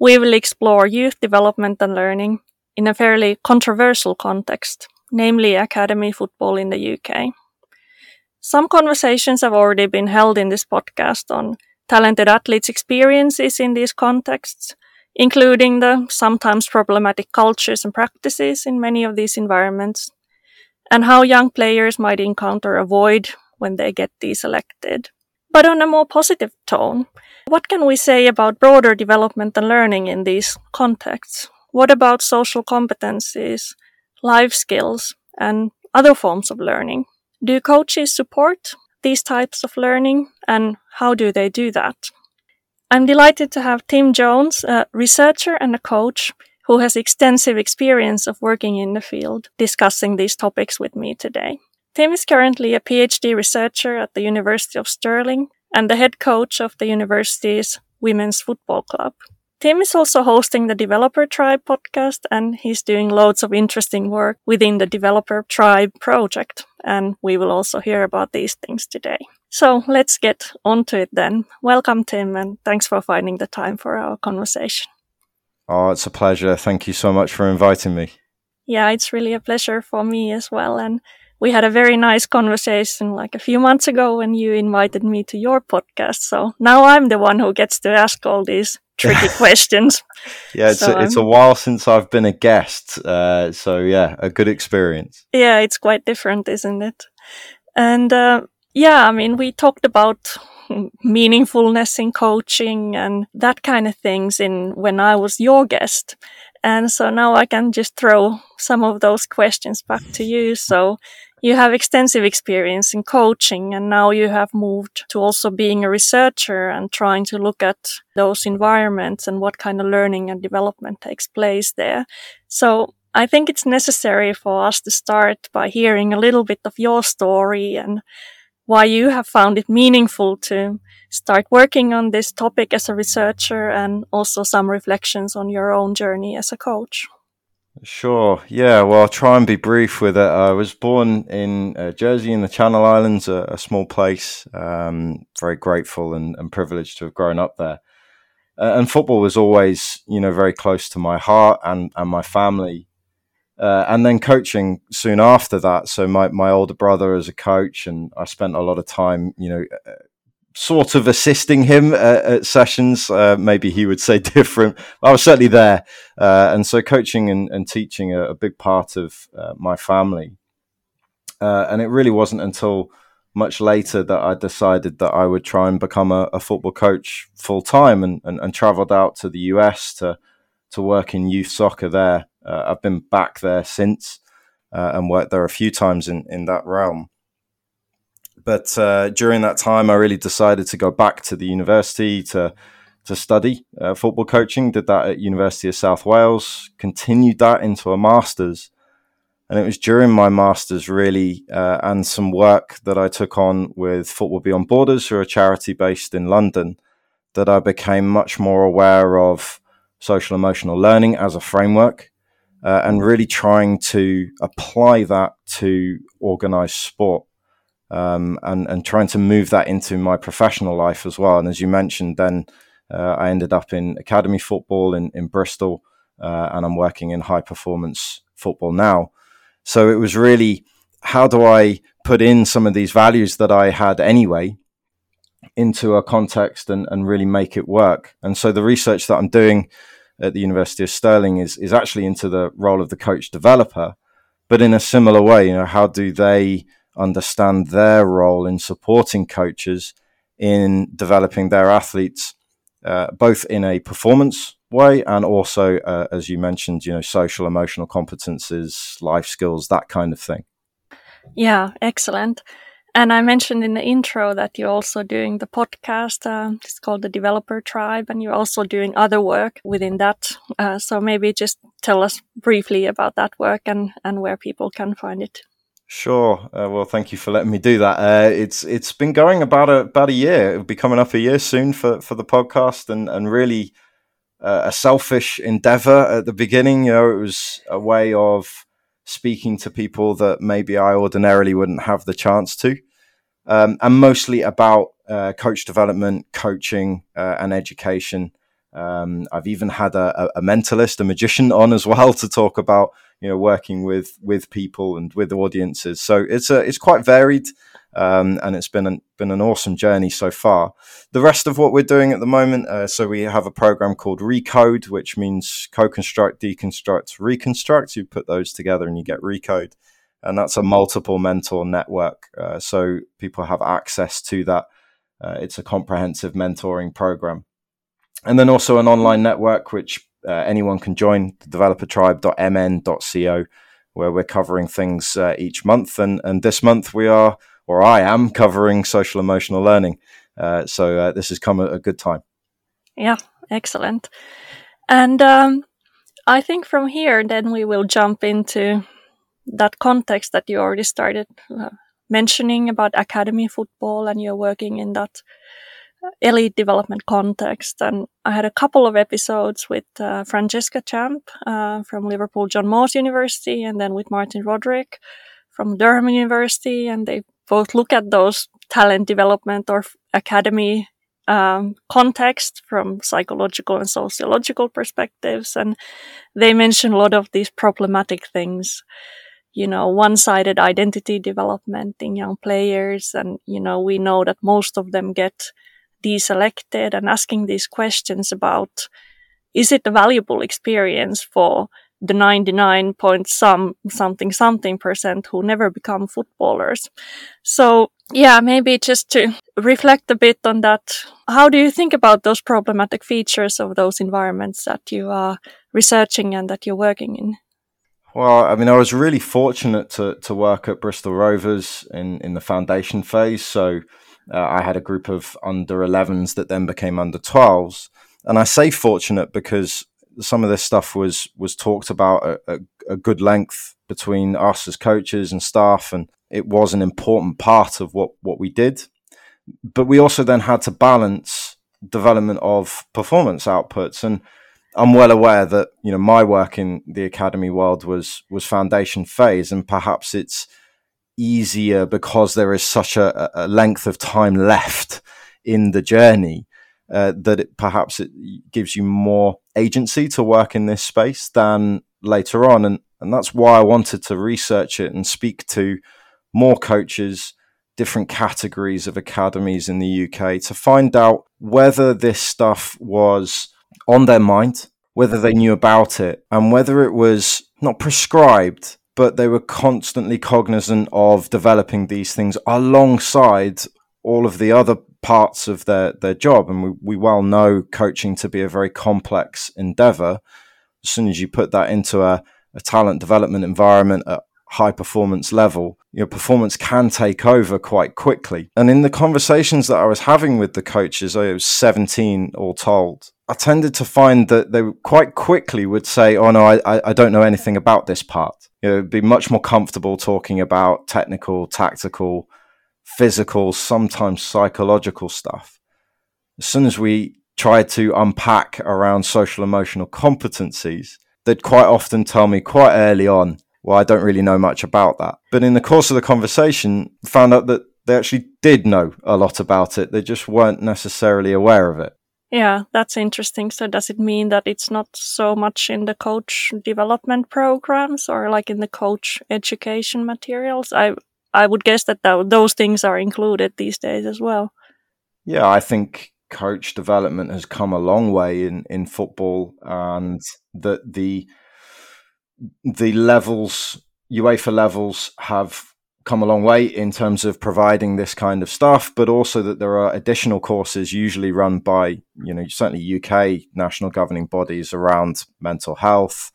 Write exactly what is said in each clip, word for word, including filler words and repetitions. we will explore youth development and learning in a fairly controversial context, namely academy football in the U K. Some conversations have already been held in this podcast on talented athletes' experiences in these contexts, including the sometimes problematic cultures and practices in many of these environments, and how young players might encounter a void when they get deselected. But on a more positive tone, what can we say about broader development and learning in these contexts? What about social competencies, life skills, and other forms of learning? Do coaches support these types of learning, and how do they do that? I'm delighted to have Tim Jones, a researcher and a coach who has extensive experience of working in the field, discussing these topics with me today. Tim is currently a PhD researcher at the University of Stirling and the head coach of the university's women's football club. Tim is also hosting the Developer Tribe podcast, and he's doing loads of interesting work within the Developer Tribe project, and we will also hear about these things today. So let's get on to it then. Welcome, Tim, and thanks for finding the time for our conversation. Oh, it's a pleasure. Thank you so much for inviting me. Yeah, it's really a pleasure for me as well, and we had a very nice conversation like a few months ago when you invited me to your podcast. So now I'm the one who gets to ask all these tricky questions. Yeah, it's, so, a, it's um, a while since I've been a guest. Uh, so yeah, a good experience. Yeah, it's quite different, isn't it? And uh, yeah, I mean, we talked about meaningfulness in coaching and that kind of things in when I was your guest. And so now I can just throw some of those questions back to you. So you have extensive experience in coaching, and now you have moved to also being a researcher and trying to look at those environments and what kind of learning and development takes place there. So I think it's necessary for us to start by hearing a little bit of your story and why you have found it meaningful to start working on this topic as a researcher, and also some reflections on your own journey as a coach. Sure. Yeah, well, I'll try and be brief with it. I was born in uh, Jersey in the Channel Islands, a, a small place. Um, very grateful and, and privileged to have grown up there. Uh, and football was always, you know, very close to my heart and, and my family. Uh, and then coaching soon after that. So my, my older brother is a coach, and I spent a lot of time, you know, uh, sort of assisting him at, at sessions. Uh, maybe he would say different. I was certainly there. Uh, and so coaching and, and teaching are a big part of uh, my family. Uh, and it really wasn't until much later that I decided that I would try and become a, a football coach full time, and, and, and traveled out to the U S to, to work in youth soccer there. Uh, I've been back there since uh, and worked there a few times in, in that realm. But uh, during that time, I really decided to go back to the university to to study uh, football coaching. Did that at University of South Wales, continued that into a master's. And it was during my master's really uh, and some work that I took on with Football Beyond Borders, who are a charity based in London, that I became much more aware of social emotional learning as a framework. Uh, and really trying to apply that to organized sport, um, and, and trying to move that into my professional life as well. And as you mentioned, then uh, I ended up in academy football in, in Bristol, uh, and I'm working in high performance football now. So it was really, how do I put in some of these values that I had anyway into a context and, and really make it work? And so the research that I'm doing at the University of Stirling is is actually into the role of the coach developer, but in a similar way, you know, how do they understand their role in supporting coaches in developing their athletes, uh, both in a performance way and also, uh, as you mentioned, you know, social, emotional competences, life skills, that kind of thing. Yeah, excellent. And I mentioned in the intro that you're also doing the podcast. Uh, it's called the Developer Tribe, and you're also doing other work within that. Uh, so maybe just tell us briefly about that work and, and where people can find it. Sure. Uh, well, thank you for letting me do that. Uh, it's it's been going about a about a year. It'll be coming up a year soon for, for the podcast, and and really uh, a selfish endeavor at the beginning. You know, it was a way of speaking to people that maybe I ordinarily wouldn't have the chance to, um, and mostly about uh, coach development, coaching, uh, and education. Um, I've even had a, a mentalist, a magician on as well to talk about, you know, working with, with people and with audiences. So it's a, it's quite varied. Um, and it's been an, been an awesome journey so far. The rest of what we're doing at the moment. Uh, so we have a program called Recode, which means co-construct, deconstruct, reconstruct. You put those together and you get Recode. And that's a multiple mentor network. Uh, so people have access to that. Uh, it's a comprehensive mentoring program. And then also an online network, which uh, anyone can join, the developer tribe dot m n dot co, where we're covering things uh, each month. And, and this month we are, or I am, covering social emotional learning. Uh, so uh, this has come at a good time. Yeah, excellent. And um, I think from here, then we will jump into that context that you already started uh, mentioning about academy football, and you're working in that elite development context. And I had a couple of episodes with uh, Francesca Champ uh, from Liverpool John Moores University, and then with Martin Roderick from Durham University, and they both look at those talent development or academy um, context from psychological and sociological perspectives, and they mention a lot of these problematic things, you know, one-sided identity development in young players, and you know, we know that most of them get deselected, and asking these questions about, is it a valuable experience for the ninety-nine point some something something percent who never become footballers? So yeah, maybe just to reflect a bit on that. How do you think about those problematic features of those environments that you are researching and that you're working in? Well, I mean, I was really fortunate to to work at Bristol Rovers in, in the foundation phase. So Uh, I had a group of under elevens that then became under twelves. And I say fortunate because some of this stuff was was talked about at, at, at good length between us as coaches and staff, and it was an important part of what, what we did. But we also then had to balance development of performance outputs. And I'm well aware that, you know, my work in the academy world was was foundation phase, and perhaps it's easier because there is such a, a length of time left in the journey uh, that it, perhaps it gives you more agency to work in this space than later on. And, and that's why I wanted to research it and speak to more coaches, different categories of academies in the U K, to find out whether this stuff was on their mind, whether they knew about it, and whether it was not prescribed, but they were constantly cognizant of developing these things alongside all of the other parts of their, their job. And we, we well know coaching to be a very complex endeavor. As soon as you put that into a, a talent development environment at high performance level, your performance can take over quite quickly. And in the conversations that I was having with the coaches, I was seventeen all told, I tended to find that they quite quickly would say, oh no, I, I don't know anything about this part. You know, it'd be much more comfortable talking about technical, tactical, physical, sometimes psychological stuff. As soon as we tried to unpack around social emotional competencies, they'd quite often tell me quite early on, well, I don't really know much about that. But in the course of the conversation, found out that they actually did know a lot about it. They just weren't necessarily aware of it. Yeah, that's interesting. So does it mean that it's not so much in the coach development programs or like in the coach education materials? I I would guess that th- those things are included these days as well. Yeah, I think coach development has come a long way in, in football, and that the the levels, UEFA levels, have come a long way in terms of providing this kind of stuff, but also that there are additional courses usually run by, you know, certainly U K national governing bodies around mental health,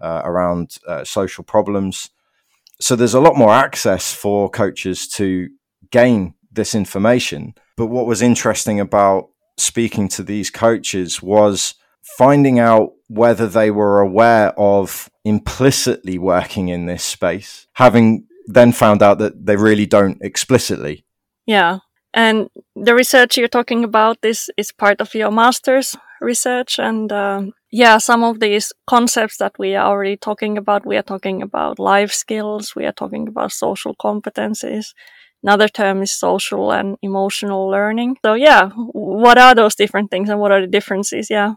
uh, around uh, social problems. So there's a lot more access for coaches to gain this information. But what was interesting about speaking to these coaches was finding out whether they were aware of implicitly working in this space, having then found out that they really don't explicitly. Yeah. And the research you're talking about is, is part of your master's research. And uh, yeah, some of these concepts that we are already talking about, we are talking about life skills, we are talking about social competencies. Another term is social and emotional learning. So yeah, what are those different things and what are the differences? Yeah.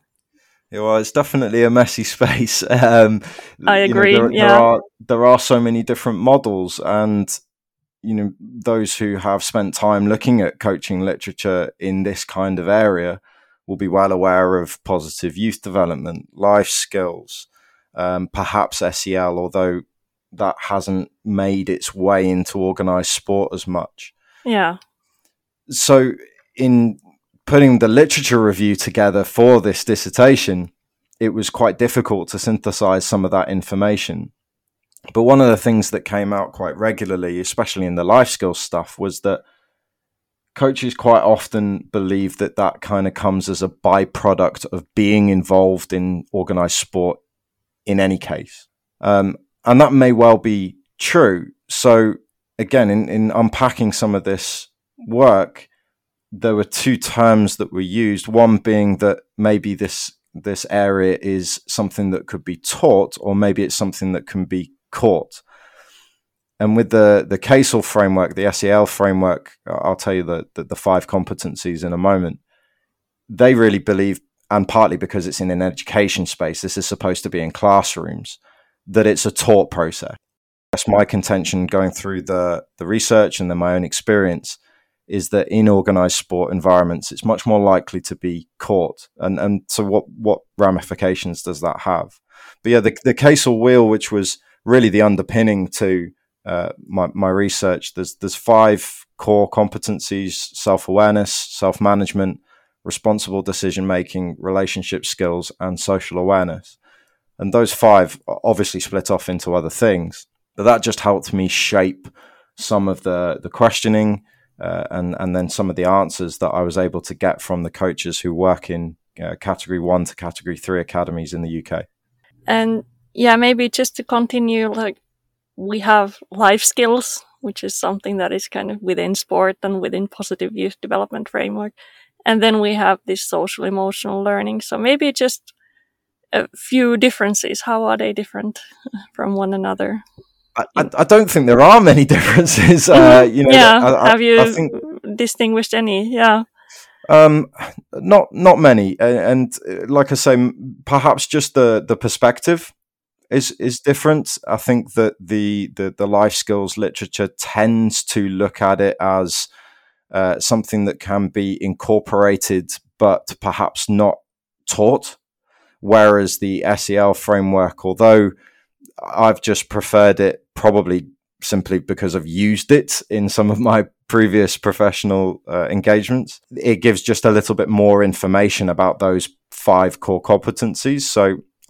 Yeah, well, it's definitely a messy space. Um, I agree. You know, there, yeah. there are there are so many different models, and you know, those who have spent time looking at coaching literature in this kind of area will be well aware of positive youth development, life skills, um, perhaps S E L, although that hasn't made its way into organized sport as much. Yeah. So in putting the literature review together for this dissertation, it was quite difficult to synthesize some of that information. But one of the things that came out quite regularly, especially in the life skills stuff, was that coaches quite often believe that that kind of comes as a byproduct of being involved in organized sport in any case. Um, and that may well be true. So again, in, in unpacking some of this work, there were two terms that were used, one being that maybe this this area is something that could be taught, or maybe it's something that can be caught. And with the, the CASEL framework, the S E L framework, I'll tell you the, the, the five competencies in a moment, they really believe, and partly because it's in an education space, this is supposed to be in classrooms, that it's a taught process. That's my contention going through the, the research and then my own experience, is that in organized sport environments, it's much more likely to be caught. And and so what, what ramifications does that have? But yeah, the, the CASEL wheel, which was really the underpinning to uh, my, my research, there's, there's five core competencies: self-awareness, self-management, responsible decision-making, relationship skills, and social awareness. And those five obviously split off into other things, but that just helped me shape some of the, the questioning, Uh, and, and then some of the answers that I was able to get from the coaches who work in uh, category one to category three academies in the U K. And yeah, maybe just to continue, like we have life skills, which is something that is kind of within sport and within positive youth development framework. And then we have this social emotional learning. So maybe just a few differences. How are they different from one another? I, I don't think there are many differences. Uh, you know, yeah. I, I, Have you I think, distinguished any? Yeah. Um, not not many, and, and like I say, perhaps just the, the perspective is is different. I think that the, the the life skills literature tends to look at it as uh, something that can be incorporated, but perhaps not taught. Whereas the S E L framework, although I've just preferred it probably simply because I've used it in some of my previous professional uh, engagements. It gives just a little bit more information about those five core competencies. So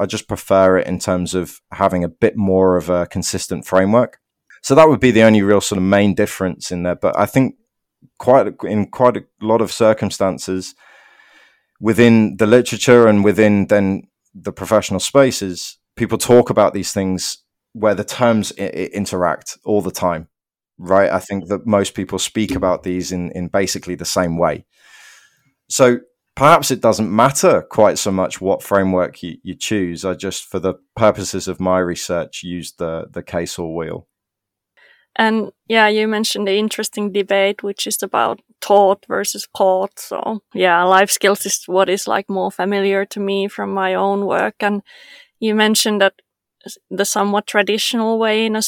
I just prefer it in terms of having a bit more of a consistent framework. So that would be the only real sort of main difference in there. But I think quite a, in quite a lot of circumstances within the literature and within then the professional spaces, people talk about these things where the terms I- interact all the time, right? I think that most people speak about these in, in basically the same way. So perhaps it doesn't matter quite so much what framework you, you choose. I just, for the purposes of my research, used the, the CASEL wheel. And yeah, you mentioned the interesting debate, which is about taught versus caught. So yeah, life skills is what is like more familiar to me from my own work. And you mentioned that the somewhat traditional way in a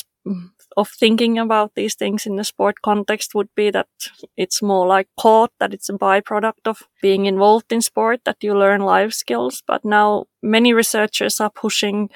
of thinking about these things in the sport context would be that it's more like caught, that it's a byproduct of being involved in sport, that you learn life skills. But now many researchers are pushing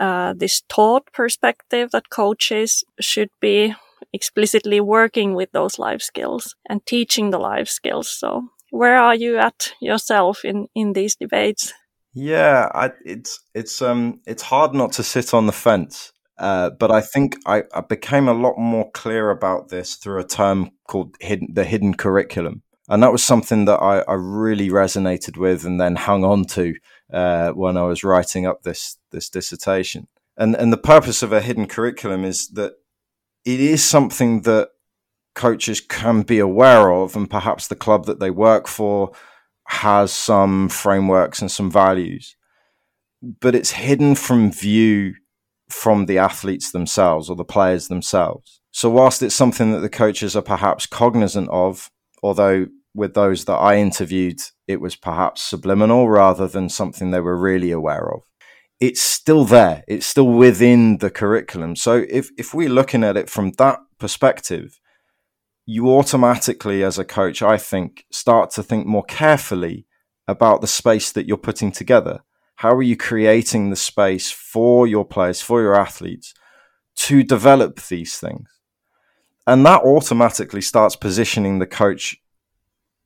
uh, this taught perspective that coaches should be explicitly working with those life skills and teaching the life skills. So where are you at yourself in, in these debates? Yeah, I, it's it's um it's hard not to sit on the fence. Uh, but I think I, I became a lot more clear about this through a term called hidden, the hidden curriculum. And that was something that I, I really resonated with and then hung on to uh, when I was writing up this this dissertation. And and the purpose of a hidden curriculum is that it is something that coaches can be aware of, and perhaps the club that they work for has some frameworks and some values, but it's hidden from view from the athletes themselves or the players themselves. So whilst it's something that the coaches are perhaps cognizant of, although with those that I interviewed, it was perhaps subliminal rather than something they were really aware of, it's still there. It's still within the curriculum. So if, if we're looking at it from that perspective, you automatically as a coach, I think, start to think more carefully about the space that you're putting together. How are you creating the space for your players, for your athletes to develop these things? And that automatically starts positioning the coach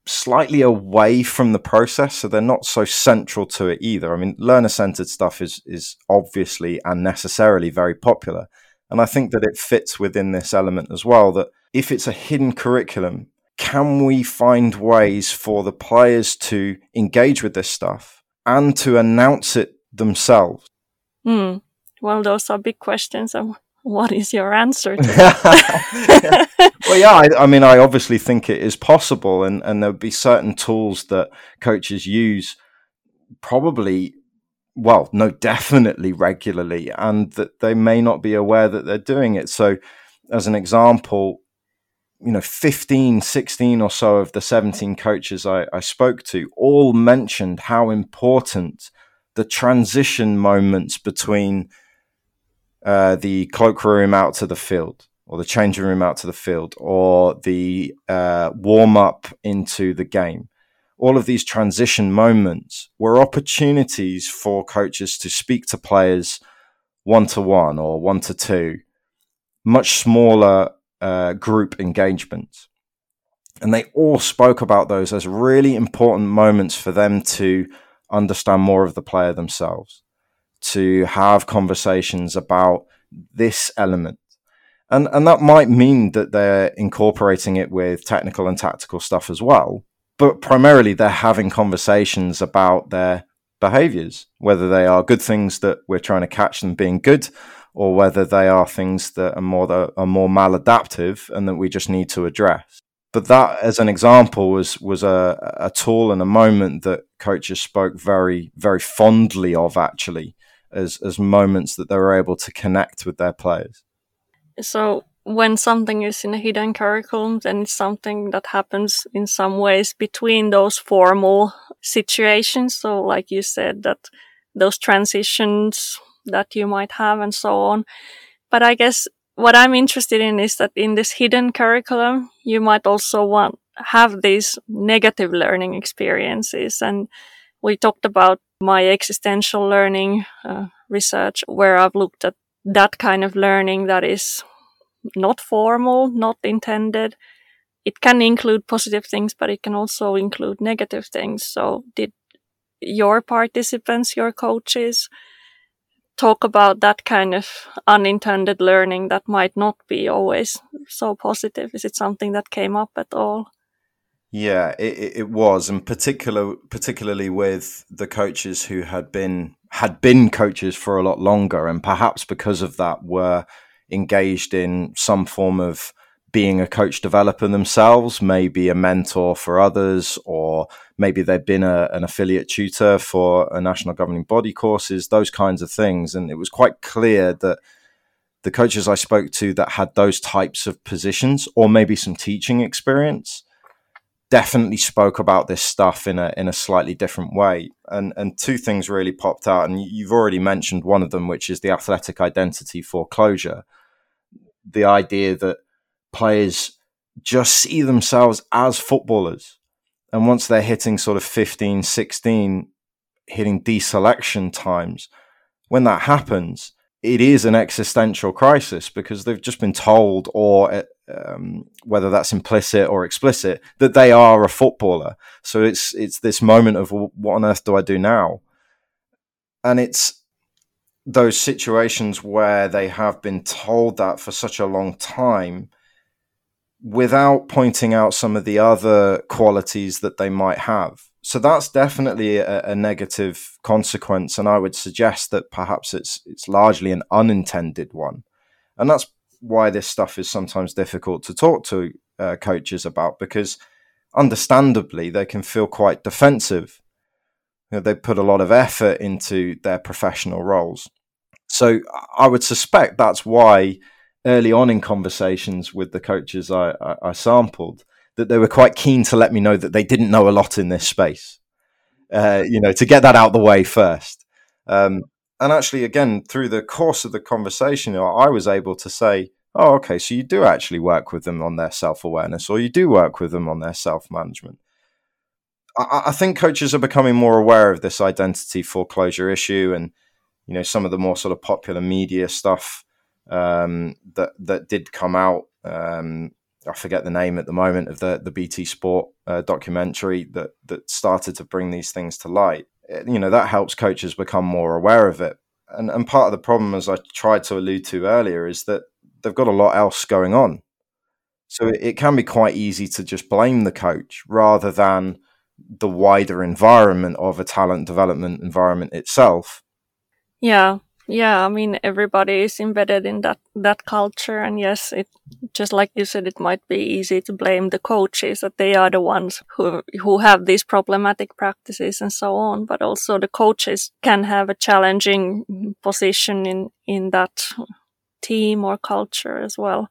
slightly away from the process, so they're not so central to it either. I mean, learner-centered stuff is is obviously and necessarily very popular. And I think that it fits within this element as well, that if it's a hidden curriculum, can we find ways for the players to engage with this stuff and to announce it themselves? Mm. Well, those are big questions. And what is your answer to that? Well, yeah, I, I mean, I obviously think it is possible, and, and there'll be certain tools that coaches use probably, well, no, definitely regularly, and that they may not be aware that they're doing it. So as an example, you know, fifteen, sixteen or so of the seventeen coaches I, I spoke to all mentioned how important the transition moments between uh, the cloakroom out to the field, or the changing room out to the field, or the uh, warm-up into the game. All of these transition moments were opportunities for coaches to speak to players one-to-one or one-to-two, much smaller uh, group engagements. And they all spoke about those as really important moments for them to understand more of the player themselves, to have conversations about this element. And and that might mean that they're incorporating it with technical and tactical stuff as well, but primarily they're having conversations about their behaviors, whether they are good things that we're trying to catch them being good, or whether they are things that are more that are more maladaptive and that we just need to address. But that, as an example, was was a, a tool and a moment that coaches spoke very, very fondly of, actually, as as moments that they were able to connect with their players. So when something is in a hidden curriculum, then it's something that happens in some ways between those formal situations. So like you said, that those transitions that you might have and so on. But I guess what I'm interested in is that in this hidden curriculum, you might also want have these negative learning experiences. And we talked about my existential learning uh, research, where I've looked at that kind of learning that is not formal, not intended. It can include positive things, but it can also include negative things. So did your participants, your coaches, talk about that kind of unintended learning that might not be always so positive? Is it something that came up at all? Yeah, it, it was, and particular, particularly with the coaches who had been had been coaches for a lot longer, and perhaps because of that were engaged in some form of being a coach developer themselves, maybe a mentor for others, or maybe they've been a, an affiliate tutor for a national governing body courses, those kinds of things. And it was quite clear that the coaches I spoke to that had those types of positions, or maybe some teaching experience, definitely spoke about this stuff in a in a slightly different way. And and two things really popped out, and you've already mentioned one of them, which is the athletic identity foreclosure. the idea that players just see themselves as footballers. And once they're hitting sort of fifteen, sixteen, hitting deselection times, when that happens, it is an existential crisis because they've just been told, or um, whether that's implicit or explicit, that they are a footballer. So it's it's this moment of, well, what on earth do I do now? And it's those situations where they have been told that for such a long time without pointing out some of the other qualities that they might have. So that's definitely a, a negative consequence, and I would suggest that perhaps it's it's largely an unintended one. And that's why this stuff is sometimes difficult to talk to uh, coaches about, because understandably they can feel quite defensive. You know, they put a lot of effort into their professional roles. So I would suspect that's why early on in conversations with the coaches I, I, I sampled, that they were quite keen to let me know that they didn't know a lot in this space, uh, you know, to get that out of the way first. Um, and actually, again, through the course of the conversation, I was able to say, oh, okay, so you do actually work with them on their self-awareness, or you do work with them on their self-management. I, I think coaches are becoming more aware of this identity foreclosure issue and, you know, some of the more sort of popular media stuff um, that, that did come out. Um, I forget the name at the moment of the, the B T Sport uh, documentary that, that started to bring these things to light. You know, that helps coaches become more aware of it. And, and part of the problem, as I tried to allude to earlier, is that they've got a lot else going on. So it, it can be quite easy to just blame the coach rather than the wider environment of a talent development environment itself. Yeah. Yeah, I mean, everybody is embedded in that, that culture. And yes, it just like you said, it might be easy to blame the coaches that they are the ones who who have these problematic practices and so on. But also the coaches can have a challenging position in, in that team or culture as well.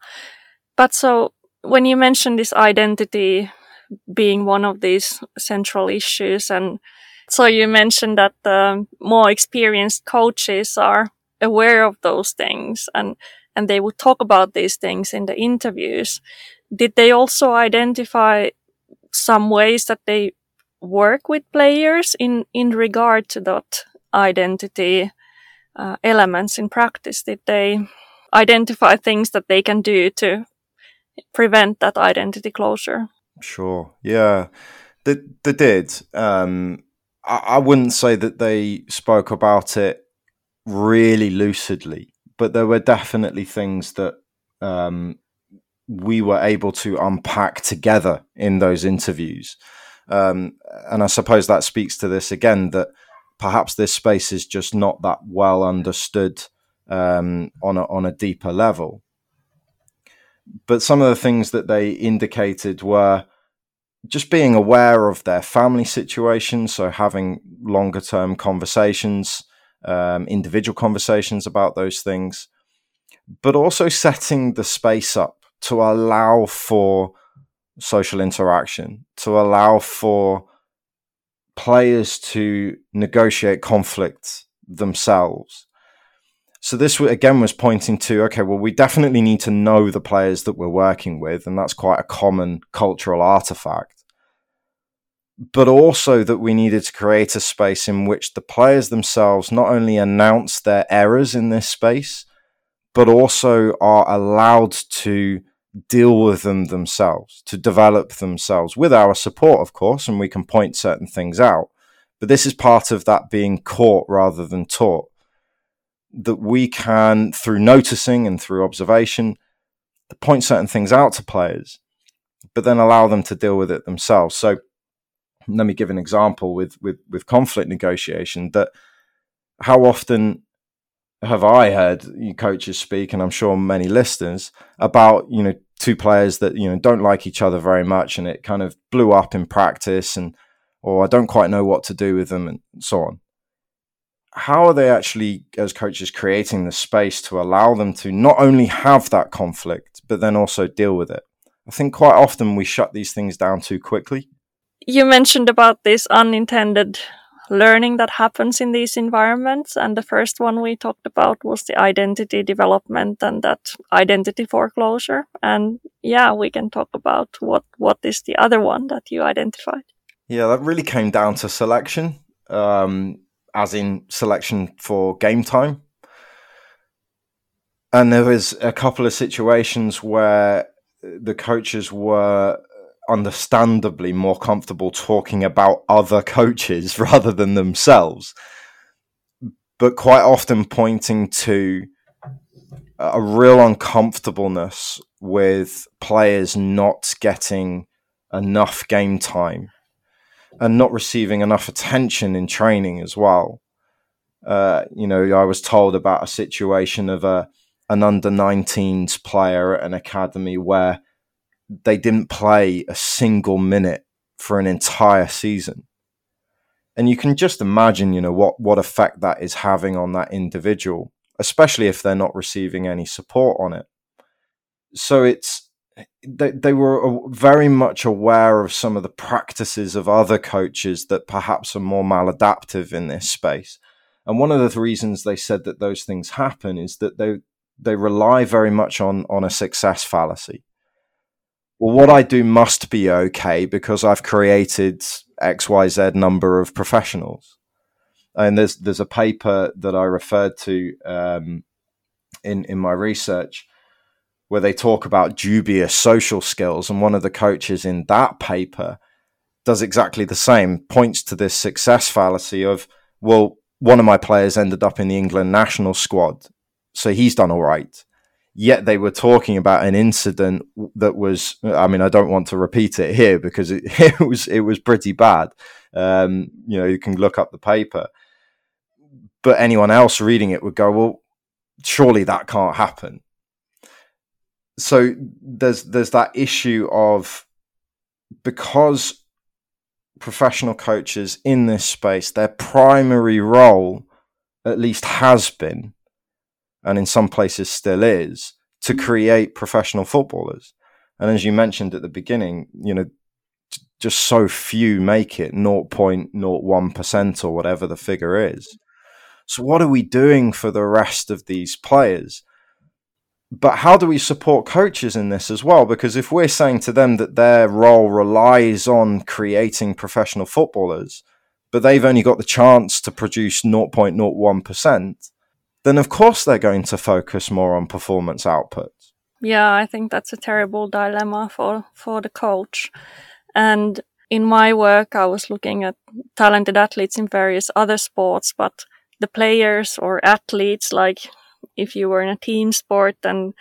But so when you mentioned this identity being one of these central issues, and so you mentioned that the more experienced coaches are aware of those things and, and they would talk about these things in the interviews. Did they also identify some ways that they work with players in, in regard to that identity uh, elements in practice? Did they identify things that they can do to prevent that identity closure? Sure. Yeah, they, they did. Um... I wouldn't say that they spoke about it really lucidly, but there were definitely things that um, we were able to unpack together in those interviews. Um, and I suppose that speaks to this again, that perhaps this space is just not that well understood um, on a, on a deeper level. But some of the things that they indicated were just being aware of their family situation, so having longer-term conversations, um, individual conversations about those things, but also setting the space up to allow for social interaction, to allow for players to negotiate conflict themselves. So this, again, was pointing to, okay, well, we definitely need to know the players that we're working with, and that's quite a common cultural artifact. But also that we needed to create a space in which the players themselves not only announce their errors in this space, but also are allowed to deal with them themselves, to develop themselves with our support, of course, and we can point certain things out. But this is part of that being caught rather than taught. That we can, through noticing and through observation, point certain things out to players, but then allow them to deal with it themselves. So let me give an example with, with, with conflict negotiation, that how often have I heard coaches speak, and I'm sure many listeners, about, you know, two players that, you know, don't like each other very much, and it kind of blew up in practice, and or I don't quite know what to do with them, and so on. How are they actually, as coaches, creating the space to allow them to not only have that conflict, but then also deal with it? I think quite often we shut these things down too quickly. You mentioned about these unintended learning that happens in these environments. And the first one we talked about was the identity development and that identity foreclosure. And yeah, we can talk about what, what is the other one that you identified. Yeah, that really came down to selection, um, as in selection for game time. And there was a couple of situations where the coaches were understandably more comfortable talking about other coaches rather than themselves, but quite often pointing to a real uncomfortableness with players not getting enough game time and not receiving enough attention in training as well. Uh, you know, I was told about a situation of a an under nineteens player at an academy where they didn't play a single minute for an entire season. And you can just imagine, you know, what, what effect that is having on that individual, especially if they're not receiving any support on it. So it's, they, they were very much aware of some of the practices of other coaches that perhaps are more maladaptive in this space. And one of the reasons they said that those things happen is that they, they rely very much on, on a success fallacy. Well, what I do must be okay because I've created X Y Z number of professionals. And there's there's a paper that I referred to um, in, in my research where they talk about dubious social skills. And one of the coaches in that paper does exactly the same, points to this success fallacy of, well, one of my players ended up in the England national squad, so he's done all right. Yet they were talking about an incident that was, I mean, I don't want to repeat it here because it, it was it was pretty bad. Um, you know, you can look up the paper. But anyone else reading it would go, well, surely that can't happen. So there's there's that issue of, because professional coaches in this space, their primary role at least has been, and in some places still is, to create professional footballers. And as you mentioned at the beginning, you know, just so few make it, zero point zero one percent or whatever the figure is. So what are we doing for the rest of these players? But how do we support coaches in this as well? Because if we're saying to them that their role relies on creating professional footballers, but they've only got the chance to produce zero point zero one percent, then of course they're going to focus more on performance outputs. Yeah, I think that's a terrible dilemma for, for the coach. And in my work, I was looking at talented athletes in various other sports, but the players or athletes, like if you were in a team sport, then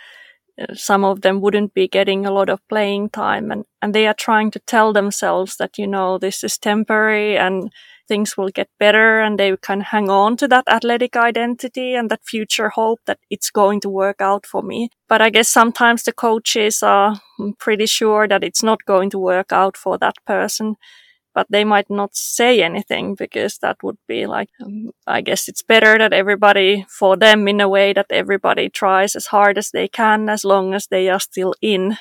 some of them wouldn't be getting a lot of playing time. And, and they are trying to tell themselves that, you know, this is temporary and things will get better, and they can hang on to that athletic identity and that future hope that it's going to work out for me. But I guess sometimes the coaches are pretty sure that it's not going to work out for that person, but they might not say anything because that would be like, um, I guess it's better that everybody, for them in a way, that everybody tries as hard as they can as long as they are still in,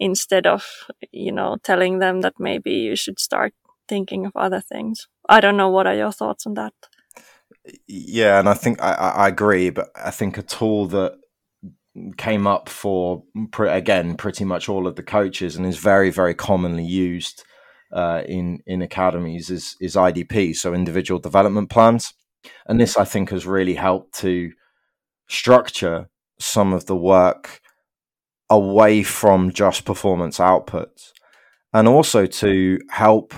instead of, you know, telling them that maybe you should start thinking of other things. I don't know. What are your thoughts on that? Yeah, and I think I, I agree, but I think a tool that came up for, again, pretty much all of the coaches and is very, very commonly used uh, in, in academies is, is I D P, so individual development plans. And this, I think, has really helped to structure some of the work away from just performance outputs, and also to help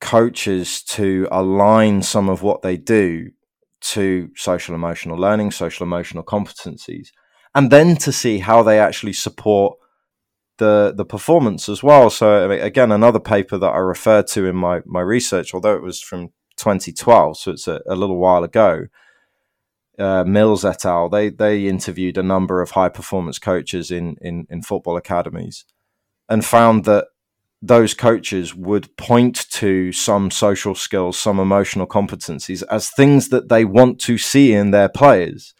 coaches to align some of what they do to social emotional learning, social emotional competencies, and then to see how they actually support the the performance as well. So again, another paper that I referred to in my, my research, although it was from twenty twelve, so it's a, a little while ago, uh, Mills et al., they, they interviewed a number of high-performance coaches in, in, in football academies and found that those coaches would point to some social skills, some emotional competencies as things that they want to see in their players.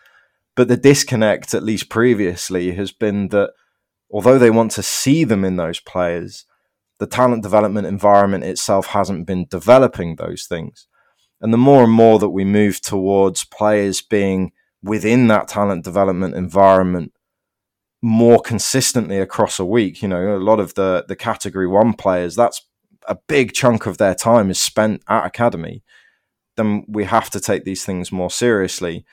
But the disconnect, at least previously, has been that although they want to see them in those players, the talent development environment itself hasn't been developing those things. And the more and more that we move towards players being within that talent development environment more consistently across a week, you know, a lot of the, the category one players, that's a big chunk of their time is spent at academy, then we have to take these things more seriously.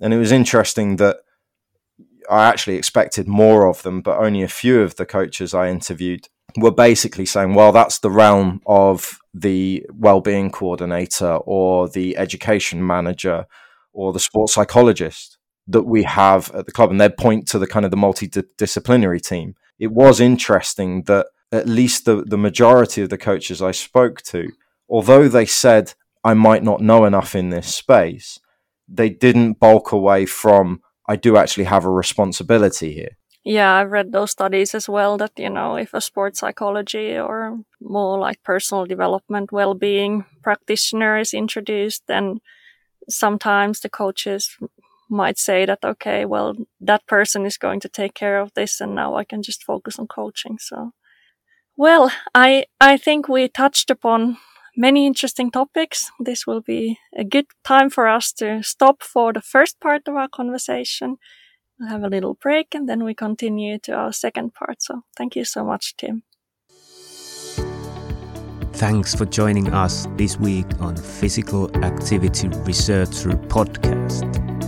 And it was interesting that I actually expected more of them, but only a few of the coaches I interviewed were basically saying, well, that's the realm of the wellbeing coordinator or the education manager or the sports psychologist that we have at the club. And they'd point to the kind of the multidisciplinary team. It was interesting that at least the, the majority of the coaches I spoke to, although they said, I might not know enough in this space, they didn't bulk away from, I do actually have a responsibility here. Yeah, I've read those studies as well that, you know, if a sports psychology or more like personal development, well-being practitioner is introduced, then sometimes the coaches might say that, okay, well, that person is going to take care of this and now I can just focus on coaching. So, well, I, I think we touched upon many interesting topics. This will be a good time for us to stop for the first part of our conversation. We'll have a little break and then we continue to our second part. So thank you so much, Tim. Thanks for joining us this week on Physical Activity Research Through Podcast.